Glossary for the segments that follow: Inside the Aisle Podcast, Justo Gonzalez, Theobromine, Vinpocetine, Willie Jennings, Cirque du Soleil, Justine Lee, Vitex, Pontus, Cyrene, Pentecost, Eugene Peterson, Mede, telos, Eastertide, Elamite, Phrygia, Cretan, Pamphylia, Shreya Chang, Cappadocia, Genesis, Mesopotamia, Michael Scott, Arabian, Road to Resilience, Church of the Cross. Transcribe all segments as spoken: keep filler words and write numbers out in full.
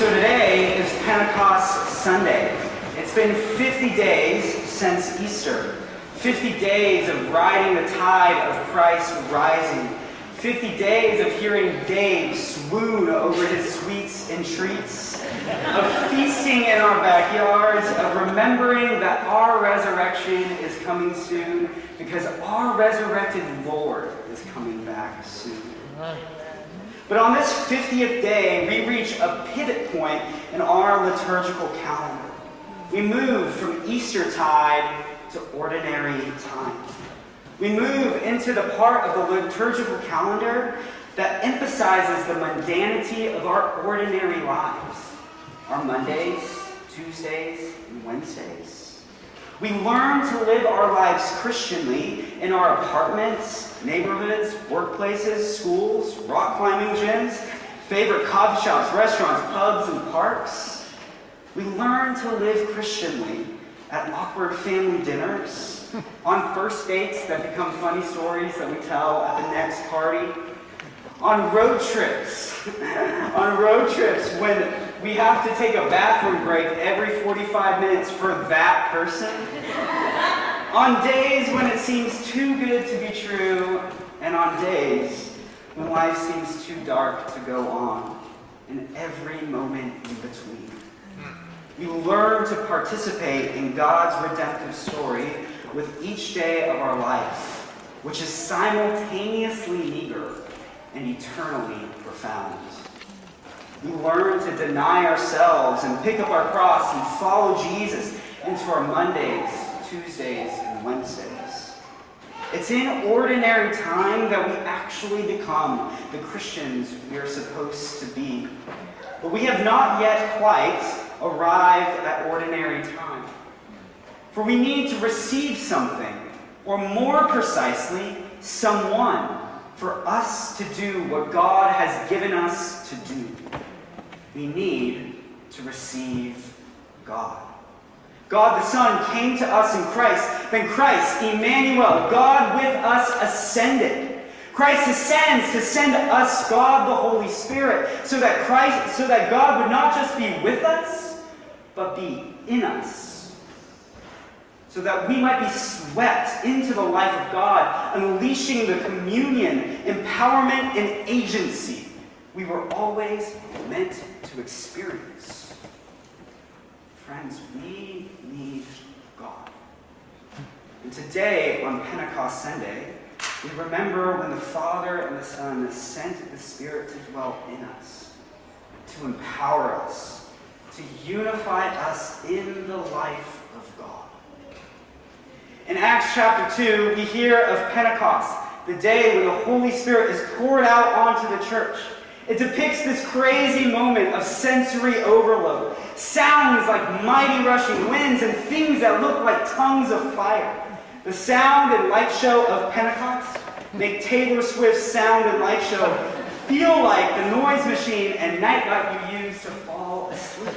So today is Pentecost Sunday. It's been fifty days since Easter. fifty days of riding the tide of Christ rising. fifty days of hearing Dave swoon over his sweets and treats, of feasting in our backyards, of remembering that our resurrection is coming soon because our resurrected Lord is coming back soon. But on this fiftieth day, we reach a pivot point in our liturgical calendar. We move from Eastertide to ordinary time. We move into the part of the liturgical calendar that emphasizes the mundanity of our ordinary lives, our Mondays, Tuesdays, and Wednesdays. We learn to live our lives Christianly in our apartments, neighborhoods, workplaces, schools, rock climbing gyms, favorite coffee shops, restaurants, pubs, and parks. We learn to live Christianly at awkward family dinners, on first dates that become funny stories that we tell at the next party, on road trips, on road trips when we have to take a bathroom break every forty-five minutes for that person, on days when it seems too good to be true, and on days when life seems too dark to go on, and every moment in between. We learn to participate in God's redemptive story with each day of our life, which is simultaneously meager and eternally profound. We learn to deny ourselves and pick up our cross and follow Jesus into our Mondays, Tuesdays, and Wednesdays. It's in ordinary time that we actually become the Christians we are supposed to be. But we have not yet quite arrived at ordinary time. For we need to receive something, or more precisely, someone, for us to do what God has given us to do. We need to receive God. God the Son came to us in Christ, then Christ, Emmanuel, God with us, ascended. Christ ascends to send us God the Holy Spirit, so that Christ, so that God would not just be with us, but be in us, so that we might be swept into the life of God, unleashing the communion, empowerment, and agency we were always meant to experience. Friends, we need God. And today, on Pentecost Sunday, we remember when the Father and the Son sent the Spirit to dwell in us, to empower us, to unify us in the life of God. In Acts chapter two, we hear of Pentecost, the day when the Holy Spirit is poured out onto the church. It depicts this crazy moment of sensory overload, sounds like mighty rushing winds and things that look like tongues of fire. The sound and light show of Pentecost make Taylor Swift's sound and light show feel like the noise machine and nightlight you use to fall asleep.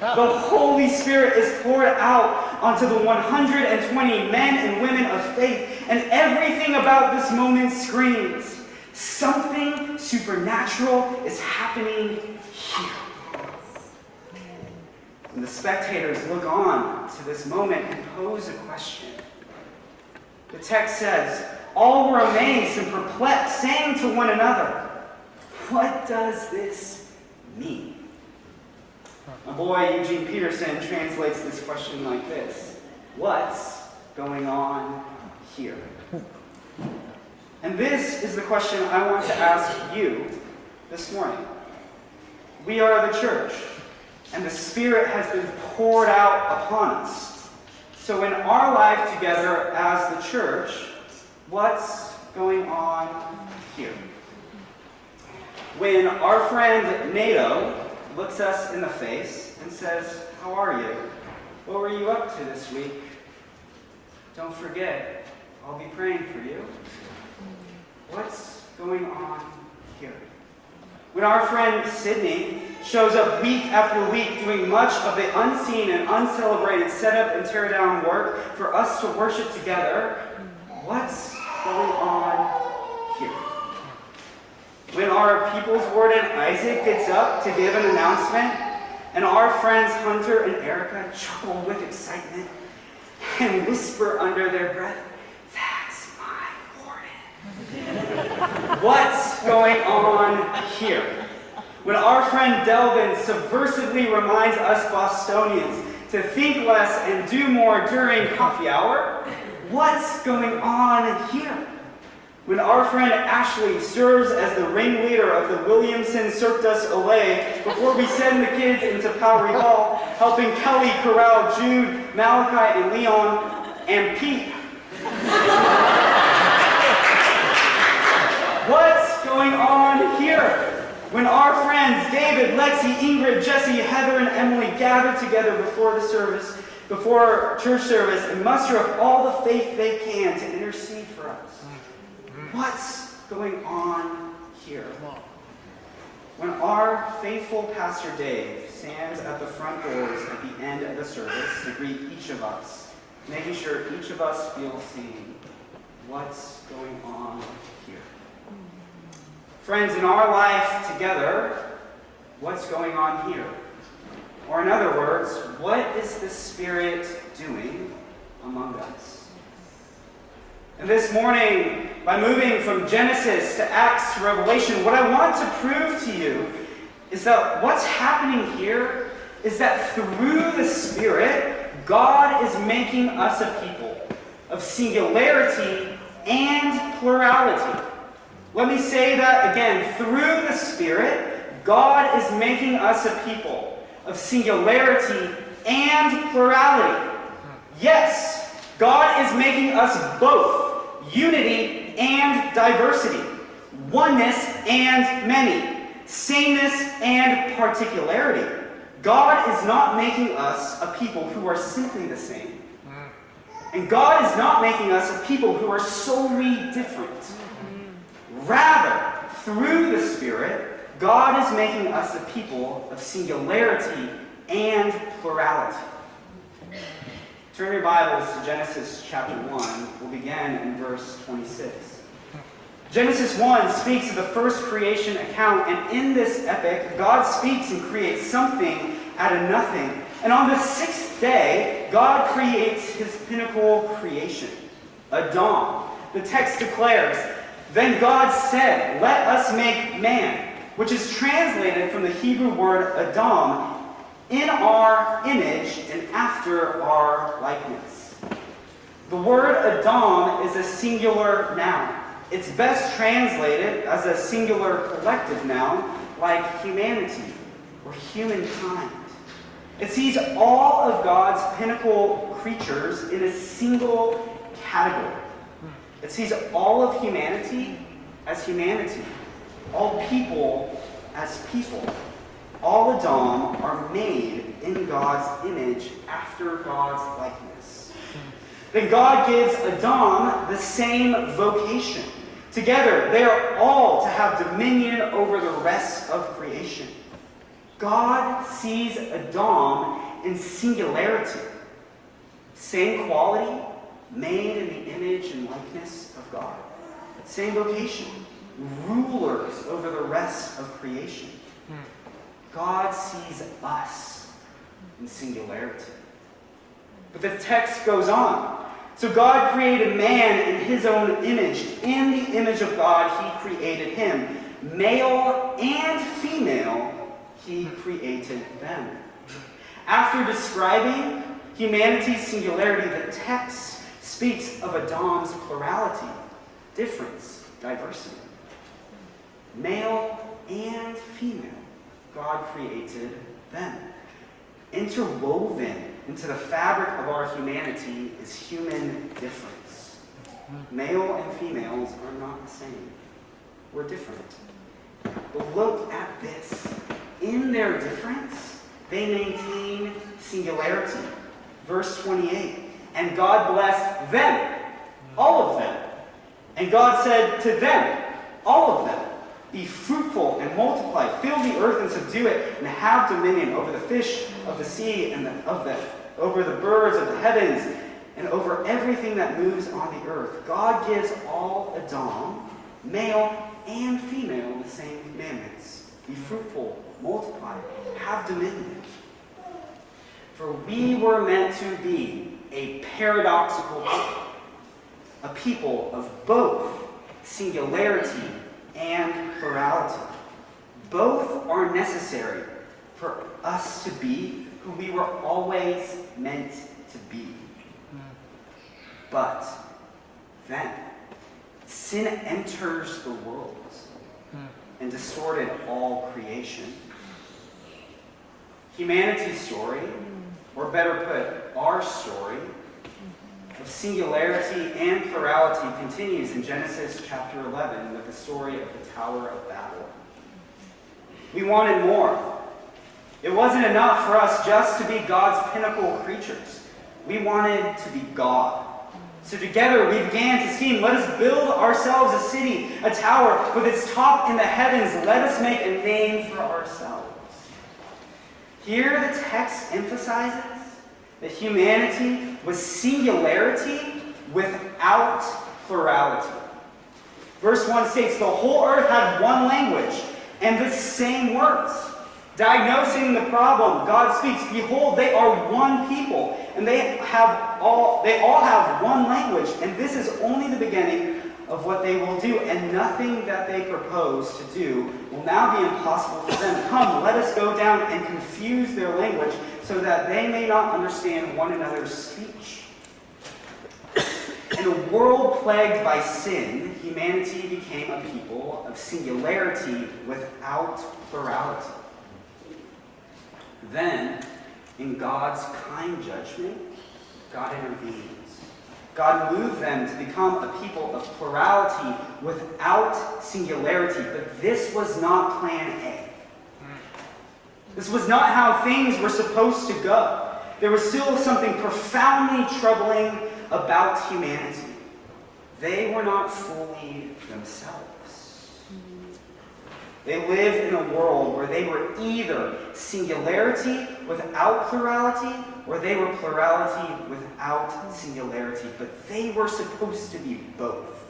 The Holy Spirit is poured out onto the one hundred twenty men and women of faith, and everything about this moment screams, something supernatural is happening here. And the spectators look on to this moment and pose a question. The text says, all were amazed and perplexed, saying to one another, "What does this mean?" My boy Eugene Peterson translates this question like this: what's going on here? And this is the question I want to ask you this morning. We are the church, and the Spirit has been poured out upon us. So in our life together as the church, what's going on here? When our friend NATO looks us in the face and says, "How are you? What were you up to this week? Don't forget, I'll be praying for you." What's going on here? When our friend Sydney shows up week after week doing much of the unseen and uncelebrated setup and tear down work for us to worship together, what's going on here? When our people's warden Isaac gets up to give an announcement, and our friends Hunter and Erica chuckle with excitement and whisper under their breath, "That's my warden." What's going on here? When our friend Delvin subversively reminds us Bostonians to think less and do more during coffee hour, what's going on here? When our friend Ashley serves as the ringleader of the Williamson Cirque du Soleil before we send the kids into Powery Hall, helping Kelly corral Jude, Malachi, and Leon, and Pete. What's going on here? When our friends David, Lexi, Ingrid, Jesse, Heather, and Emily gather together before the service, before church service, and muster up all the faith they can to intercede for us. What's going on here? When our faithful Pastor Dave stands at the front doors at the end of the service to greet each of us, making sure each of us feel seen, what's going on here? Friends, in our life together, what's going on here? Or in other words, what is the Spirit doing among us? And this morning, by moving from Genesis to Acts to Revelation, what I want to prove to you is that what's happening here is that through the Spirit, God is making us a people of singularity and plurality. Let me say that again. Through the Spirit, God is making us a people of singularity and plurality. Yes, God is making us both unity and diversity, oneness and many, sameness and particularity. God is not making us a people who are simply the same. And God is not making us a people who are solely different. Rather, through the Spirit, God is making us a people of singularity and plurality. Turn your Bibles to Genesis chapter one. We'll begin in verse twenty-six. Genesis one speaks of the first creation account, and in this epic, God speaks and creates something out of nothing. And on the sixth day, God creates his pinnacle creation, a dawn. The text declares, "Then God said, let us make man," which is translated from the Hebrew word Adam, in our image and after our likeness. The word Adam is a singular noun. It's best translated as a singular collective noun, like humanity or humankind. It sees all of God's pinnacle creatures in a single category. It sees all of humanity as humanity, all people as people. All Adam are made in God's image after God's likeness. Then God gives Adam the same vocation. Together, they are all to have dominion over the rest of creation. God sees Adam in singularity. Same quality, made in the image and likeness of God. Same vocation, rulers over the rest of creation. God sees us in singularity. But the text goes on. So God created man in his own image. In the image of God, he created him. Male and female, he created them. After describing humanity's singularity, the text speaks of Adam's plurality, difference, diversity. Male and female, God created them. Interwoven into the fabric of our humanity is human difference. Male and females are not the same. We're different. But look at this. In their difference, they maintain singularity. Verse twenty-eight, and God blessed them, all of them. And God said to them, all of them, be fruitful and multiply, fill the earth and subdue it, and have dominion over the fish of the sea and the, of the, over the birds of the heavens, and over everything that moves on the earth. God gives all Adam, male and female the same commandments. Be fruitful, multiply, have dominion. For we were meant to be a paradoxical people, a people of both singularity and plurality. Both are necessary for us to be who we were always meant to be. But then, sin enters the world and distorted all creation. Humanity's story, or better put, our story, of singularity and plurality continues in Genesis chapter eleven with the story of the Tower of Babel. We wanted more. It wasn't enough for us just to be God's pinnacle creatures. We wanted to be God. So together we began to scheme, let us build ourselves a city, a tower with its top in the heavens. Let us make a name for ourselves. Here the text emphasizes that humanity was singularity without plurality. Verse one states, the whole earth had one language and the same words. Diagnosing the problem, God speaks, behold, they are one people, and they have all they all have one language, and this is only the beginning of what they will do, and nothing that they propose to do will now be impossible for them. Come, let us go down and confuse their language, so that they may not understand one another's speech. In a world plagued by sin, humanity became a people of singularity without plurality. Then, in God's kind judgment, God intervenes. God moved them to become a people of plurality without singularity. But this was not plan A. This was not how things were supposed to go. There was still something profoundly troubling about humanity. They were not fully themselves. They lived in a world where they were either singularity without plurality, or they were plurality without singularity. But they were supposed to be both.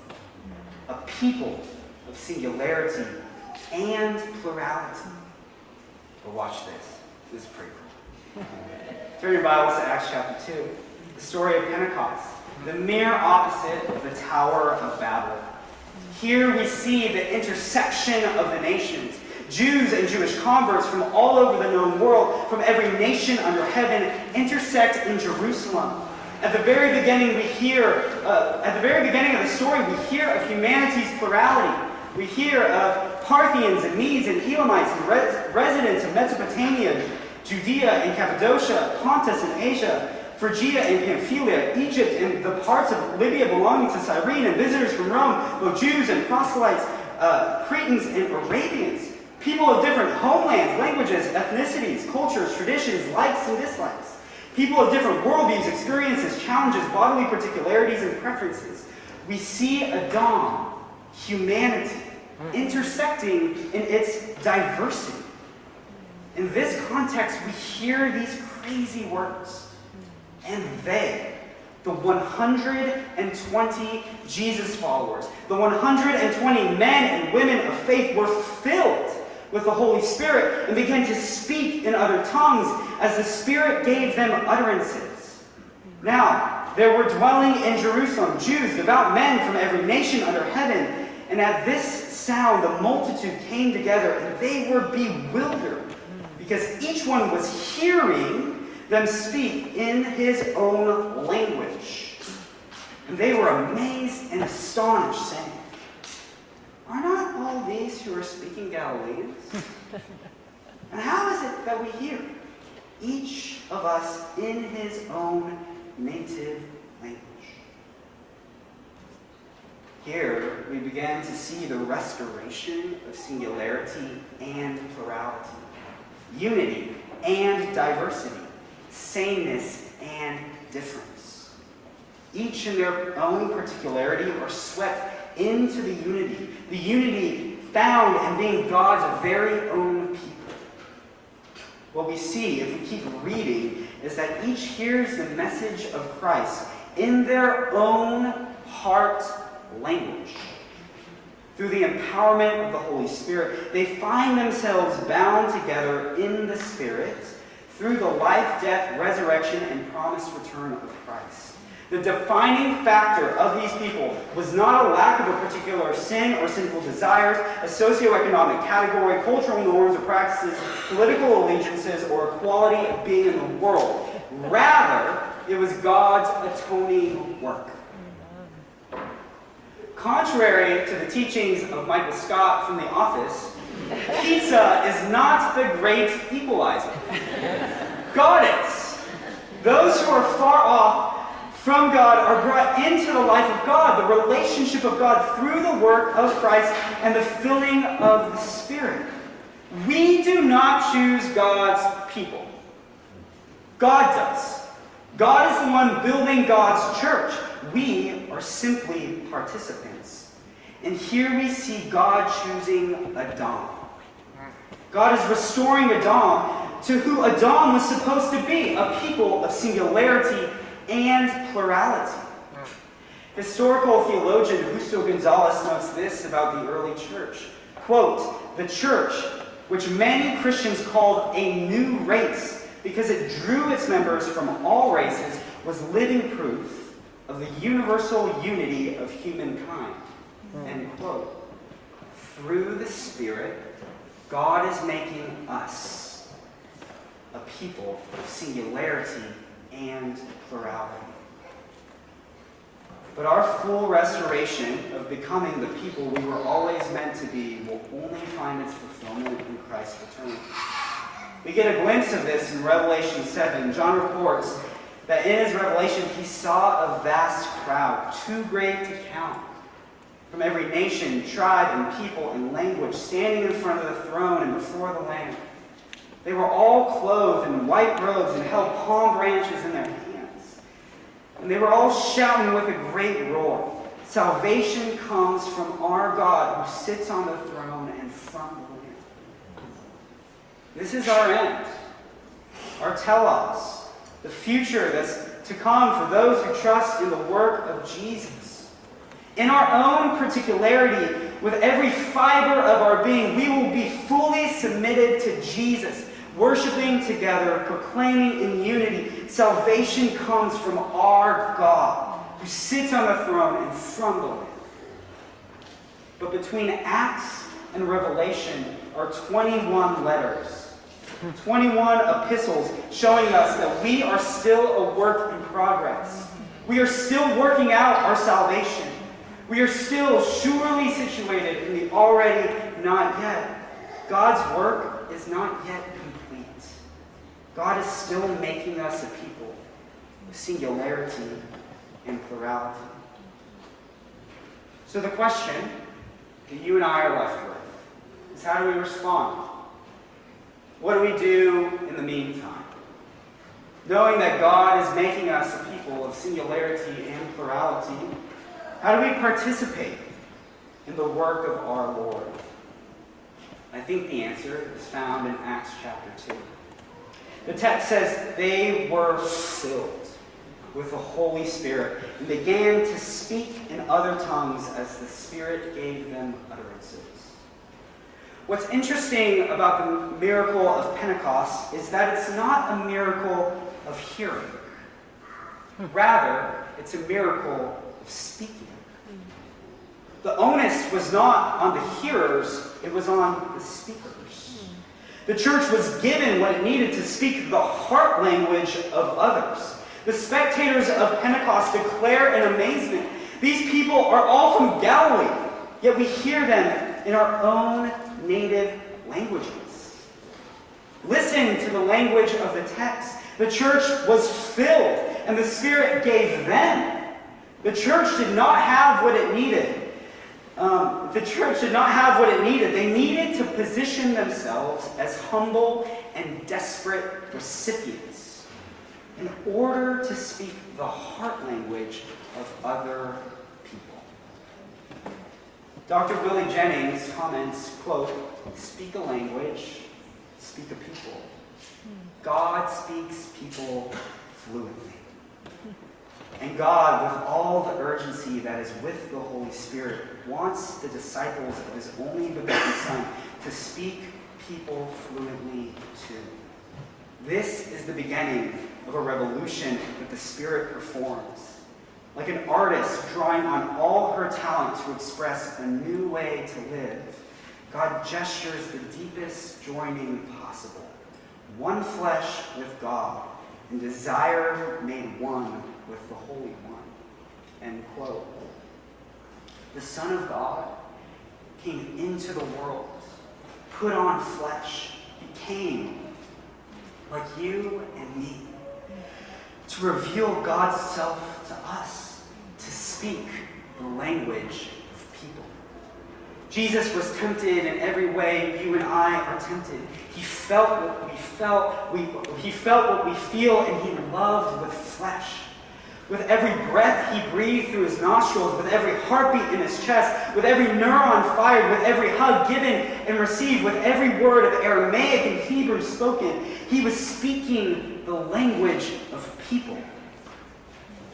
A people of singularity and plurality. But watch this. This is pretty cool. Turn your Bibles to Acts chapter two. The story of Pentecost. The mere opposite of the Tower of Babel. Here we see the intersection of the nations. Jews and Jewish converts from all over the known world, from every nation under heaven, intersect in Jerusalem. At the very beginning we hear, uh, at the very beginning of the story, we hear of humanity's plurality. We hear of Parthians and Medes and Elamites and res- residents of Mesopotamia, Judea and Cappadocia, Pontus and Asia, Phrygia and Pamphylia, Egypt and the parts of Libya belonging to Cyrene, and visitors from Rome, both Jews and proselytes, uh, Cretans and Arabians, people of different homelands, languages, ethnicities, cultures, traditions, likes and dislikes, people of different worldviews, experiences, challenges, bodily particularities, and preferences. We see a dawn, humanity, intersecting in its diversity. In this context, we hear these crazy words. And they, the one hundred twenty Jesus followers, the one hundred twenty men and women of faith, were filled with the Holy Spirit and began to speak in other tongues as the Spirit gave them utterances. Now, there were dwelling in Jerusalem Jews, devout men from every nation under heaven, and at this sound the multitude came together, and they were bewildered, because each one was hearing them speak in his own language. And they were amazed and astonished, saying, are not all these who are speaking Galileans? And how is it that we hear, each of us in his own native language? Here we began to see the restoration of singularity and plurality, unity and diversity, sameness and difference. Each in their own particularity are swept into the unity, the unity found in being God's very own people. What we see, if we keep reading, is that each hears the message of Christ in their own heart language. Through the empowerment of the Holy Spirit, they find themselves bound together in the Spirit through the life, death, resurrection, and promised return of Christ. The defining factor of these people was not a lack of a particular sin or sinful desires, a socioeconomic category, cultural norms or practices, political allegiances, or a quality of being in the world. Rather, it was God's atoning work. Contrary to the teachings of Michael Scott from The Office, pizza is not the great equalizer. God is. Those who are far off from God are brought into the life of God, the relationship of God through the work of Christ and the filling of the Spirit. We do not choose God's people. God does. God is the one building God's church. We are simply participants. And here we see God choosing Adam. God is restoring Adam to who Adam was supposed to be, a people of singularity and plurality. Historical theologian Justo Gonzalez notes this about the early church. Quote, "The church, which many Christians called a new race because it drew its members from all races, was living proof of the universal unity of humankind." End quote. Through the Spirit, God is making us a people of singularity and plurality. But our full restoration of becoming the people we were always meant to be will only find its fulfillment in Christ's return. We get a glimpse of this in Revelation seven. John reports that in his revelation he saw a vast crowd, too great to count, from every nation, tribe, and people and language, standing in front of the throne and before the Lamb. They were all clothed in white robes and held palm branches in their hands. And they were all shouting with a great roar, "Salvation comes from our God who sits on the throne and from the Lamb." This is our end, our telos, the future that's to come for those who trust in the work of Jesus. In our own particularity, with every fiber of our being, we will be fully submitted to Jesus, worshiping together, proclaiming in unity, salvation comes from our God, who sits on the throne and from the Lamb. But between Acts and Revelation are twenty-one letters, twenty-one epistles showing us that we are still a work in progress. We are still working out our salvation. We are still surely situated in the already not yet. God's work is not yet complete. God is still making us a people of singularity and plurality. So the question that you and I are left with is, how do we respond? What do we do in the meantime? Knowing that God is making us a people of singularity and plurality, how do we participate in the work of our Lord? I think the answer is found in Acts chapter two. The text says, "They were filled with the Holy Spirit and began to speak in other tongues as the Spirit gave them utterances." What's interesting about the miracle of Pentecost is that it's not a miracle of hearing. Rather, it's a miracle of speaking. The onus was not on the hearers, it was on the speakers. The church was given what it needed to speak the heart language of others. The spectators of Pentecost declare in amazement, "These people are all from Galilee, yet we hear them in our own native languages." Listen to the language of the text. The church was filled, and the Spirit gave them. The church did not have what it needed. Um, the church did not have what it needed. They needed to position themselves as humble and desperate recipients in order to speak the heart language of other people. Doctor Willie Jennings comments, quote, "Speak a language, speak a people. God speaks people fluently." And God, with all the urgency that is with the Holy Spirit, wants the disciples of his only begotten Son to speak people fluently to. This is the beginning of a revolution that the Spirit performs. Like an artist drawing on all her talent to express a new way to live, God gestures the deepest joining possible. One flesh with God, and desire made one with the Holy One. End quote. The Son of God came into the world, put on flesh, became like you and me, to reveal God's self to us, to speak the language of people. Jesus was tempted in every way you and I are tempted. He felt what we felt, we, he felt what we feel, and he loved with flesh. With every breath he breathed through his nostrils, with every heartbeat in his chest, with every neuron fired, with every hug given and received, with every word of Aramaic and Hebrew spoken, he was speaking the language of people.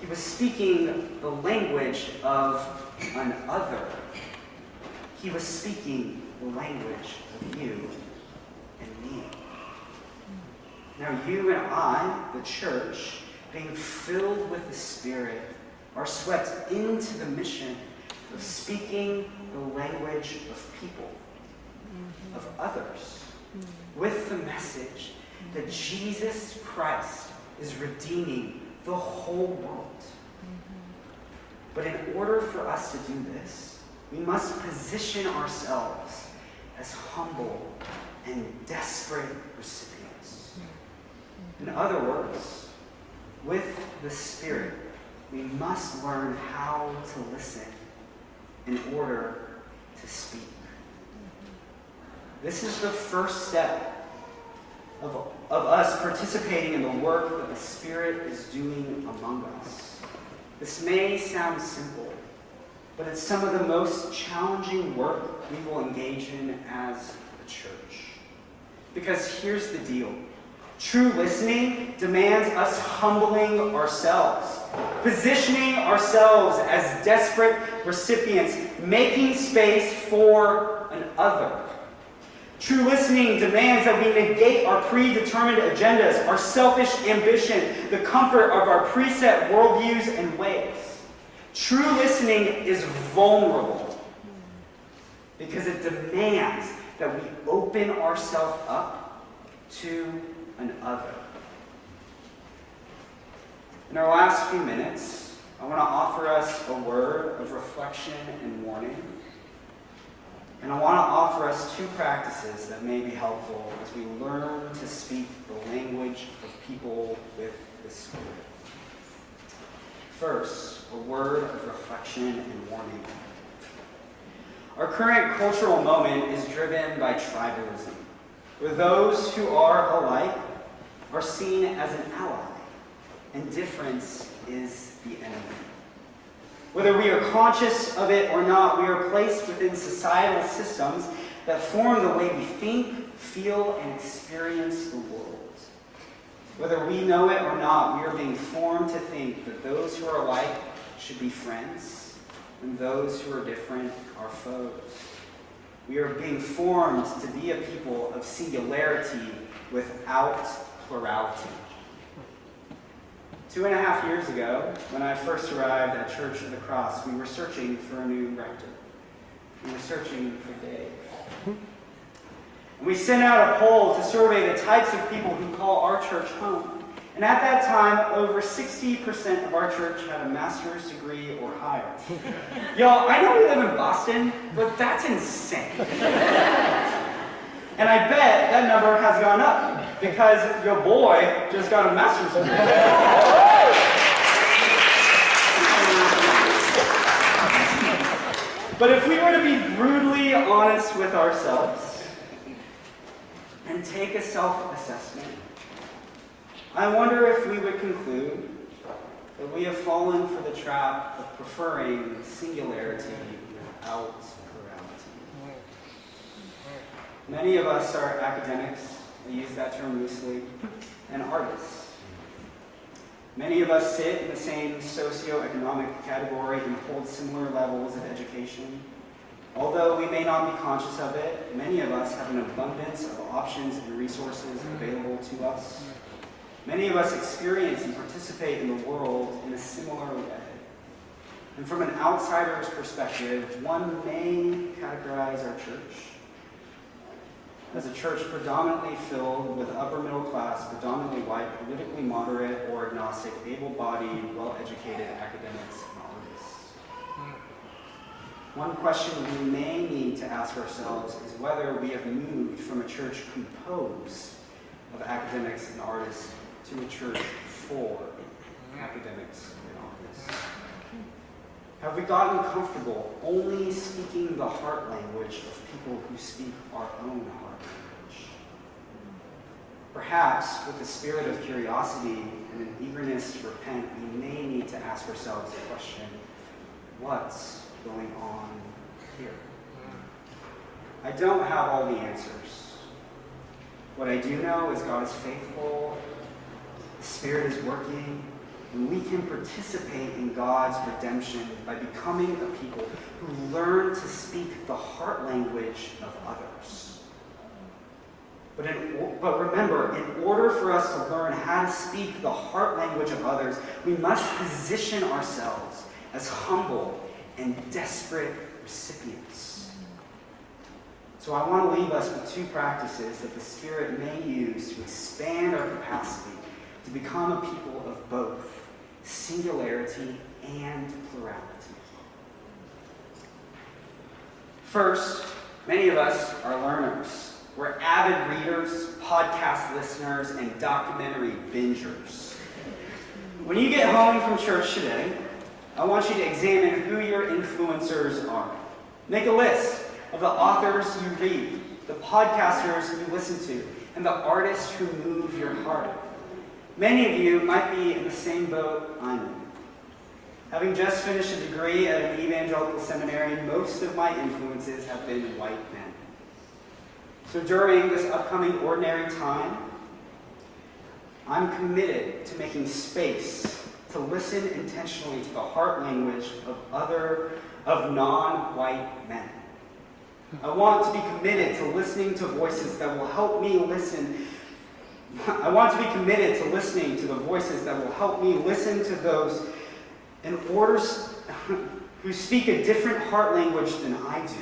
He was speaking the language of an other. He was speaking the language of you and me. Now you and I, the church, being filled with the Spirit, are swept into the mission of speaking the language of people, mm-hmm. of others, mm-hmm. with the message that Jesus Christ is redeeming the whole world. Mm-hmm. But in order for us to do this, we must position ourselves as humble and desperate recipients. In other words, with the Spirit, we must learn how to listen in order to speak. This is the first step of, of us participating in the work that the Spirit is doing among us. This may sound simple, but it's some of the most challenging work we will engage in as a church. Because here's the deal. True listening demands us humbling ourselves, positioning ourselves as desperate recipients, making space for an other. True listening demands that we negate our predetermined agendas, our selfish ambition, the comfort of our preset worldviews and ways. True listening is vulnerable because it demands that we open ourselves up to an other. In our last few minutes, I want to offer us a word of reflection and warning. And I want to offer us two practices that may be helpful as we learn to speak the language of people with the Spirit. First, a word of reflection and warning. Our current cultural moment is driven by tribalism, where those who are alike are seen as an ally, and difference is the enemy. Whether we are conscious of it or not, we are placed within societal systems that form the way we think, feel, and experience the world. Whether we know it or not, we are being formed to think that those who are alike should be friends, and those who are different are foes. We are being formed to be a people of singularity without plurality. Two and a half years ago, when I first arrived at Church of the Cross, we were searching for a new rector. We were searching for Dave. And we sent out a poll to survey the types of people who call our church home. And at that time, over sixty percent of our church had a master's degree or higher. Y'all, I know we live in Boston, but that's insane. And I bet that number has gone up because your boy just got a master's degree. But if we were to be brutally honest with ourselves and take a self-assessment, I wonder if we would conclude that we have fallen for the trap of preferring singularity without plurality. Many of us are academics, we use that term loosely, and artists. Many of us sit in the same socioeconomic category and hold similar levels of education. Although we may not be conscious of it, many of us have an abundance of options and resources available to us. Many of us experience and participate in the world in a similar way. And from an outsider's perspective, one may categorize our church as a church predominantly filled with upper middle class, predominantly white, politically moderate or agnostic, able-bodied, well-educated academics and artists. One question we may need to ask ourselves is whether we have moved from a church composed of academics and artists to a church for academics and artists. Have we gotten comfortable only speaking the heart language of people who speak our own heart language? Perhaps, with a spirit of curiosity and an eagerness to repent, we may need to ask ourselves the question, what's going on here? I don't have all the answers. What I do know is God is faithful, the Spirit is working, and we can participate in God's redemption by becoming a people who learn to speak the heart language of others. But, in, but remember, in order for us to learn how to speak the heart language of others, we must position ourselves as humble and desperate recipients. So I want to leave us with two practices that the Spirit may use to expand our capacity to become a people of both singularity and plurality. First, many of us are learners. We're avid readers, podcast listeners, and documentary bingers. When you get home from church today, I want you to examine who your influencers are. Make a list of the authors you read, the podcasters you listen to, and the artists who move your heart. Many of you might be in the same boat I'm in. Having just finished a degree at an evangelical seminary, most of my influences have been white men. So during this upcoming ordinary time, I'm committed to making space to listen intentionally to the heart language of other, of non-white men. I want to be committed to listening to voices that will help me listen I want to be committed to listening to the voices that will help me listen to those in orders who speak a different heart language than I do.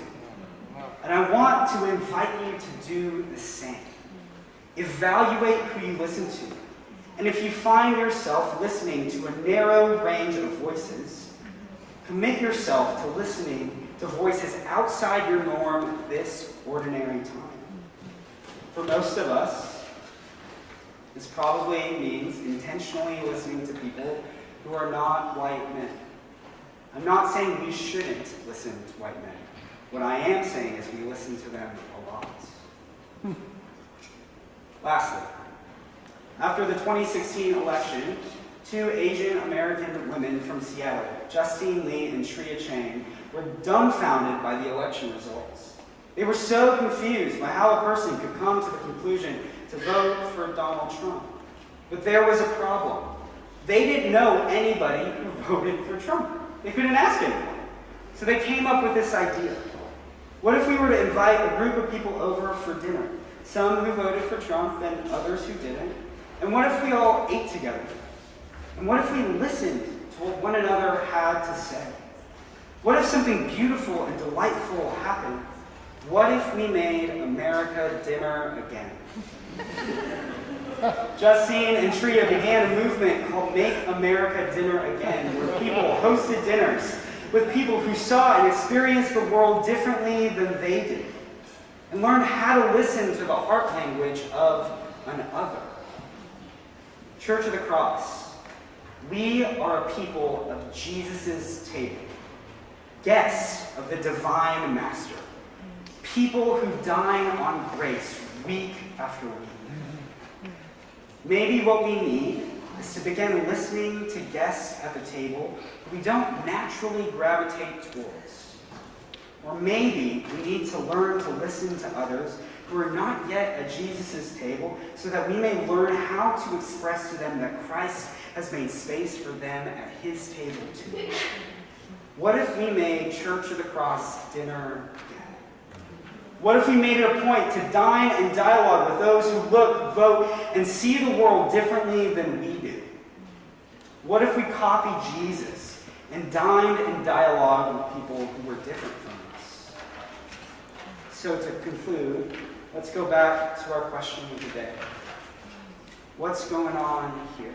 And I want to invite you to do the same. Evaluate who you listen to. And if you find yourself listening to a narrow range of voices, commit yourself to listening to voices outside your norm this ordinary time. For most of us, this probably means intentionally listening to people who are not white men. I'm not saying we shouldn't listen to white men. What I am saying is we listen to them a lot. Lastly, after the twenty sixteen election, two Asian American women from Seattle, Justine Lee and Shreya Chang, were dumbfounded by the election results. They were so confused by how a person could come to the conclusion to vote for Donald Trump. But there was a problem. They didn't know anybody who voted for Trump. They couldn't ask anyone. So they came up with this idea. What if we were to invite a group of people over for dinner? Some who voted for Trump and others who didn't. And what if we all ate together? And what if we listened to what one another had to say? What if something beautiful and delightful happened? What if we made America dinner again? Justine and Shreya began a movement called Make America Dinner Again, where people hosted dinners with people who saw and experienced the world differently than they did, and learned how to listen to the heart language of another. Church of the Cross, we are a people of Jesus' table, guests of the divine master, people who dine on grace week after week. Maybe what we need is to begin listening to guests at the table who we don't naturally gravitate towards. Or maybe we need to learn to listen to others who are not yet at Jesus' table so that we may learn how to express to them that Christ has made space for them at his table too. What if we made Church of the Cross dinner again? What if we made it a point to dine and dialogue with those who look, vote, and see the world differently than we do? What if we copy Jesus and dined and dialogue with people who were different from us? So to conclude, let's go back to our question of the day. What's going on here?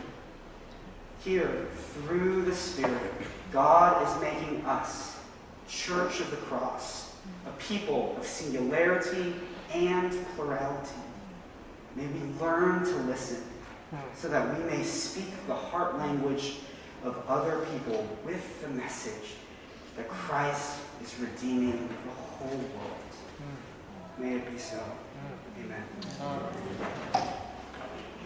Here, through the Spirit, God is making us, Church of the Cross, a people of singularity and plurality. May we learn to listen so that we may speak the heart language of other people with the message that Christ is redeeming the whole world. May it be so. Amen.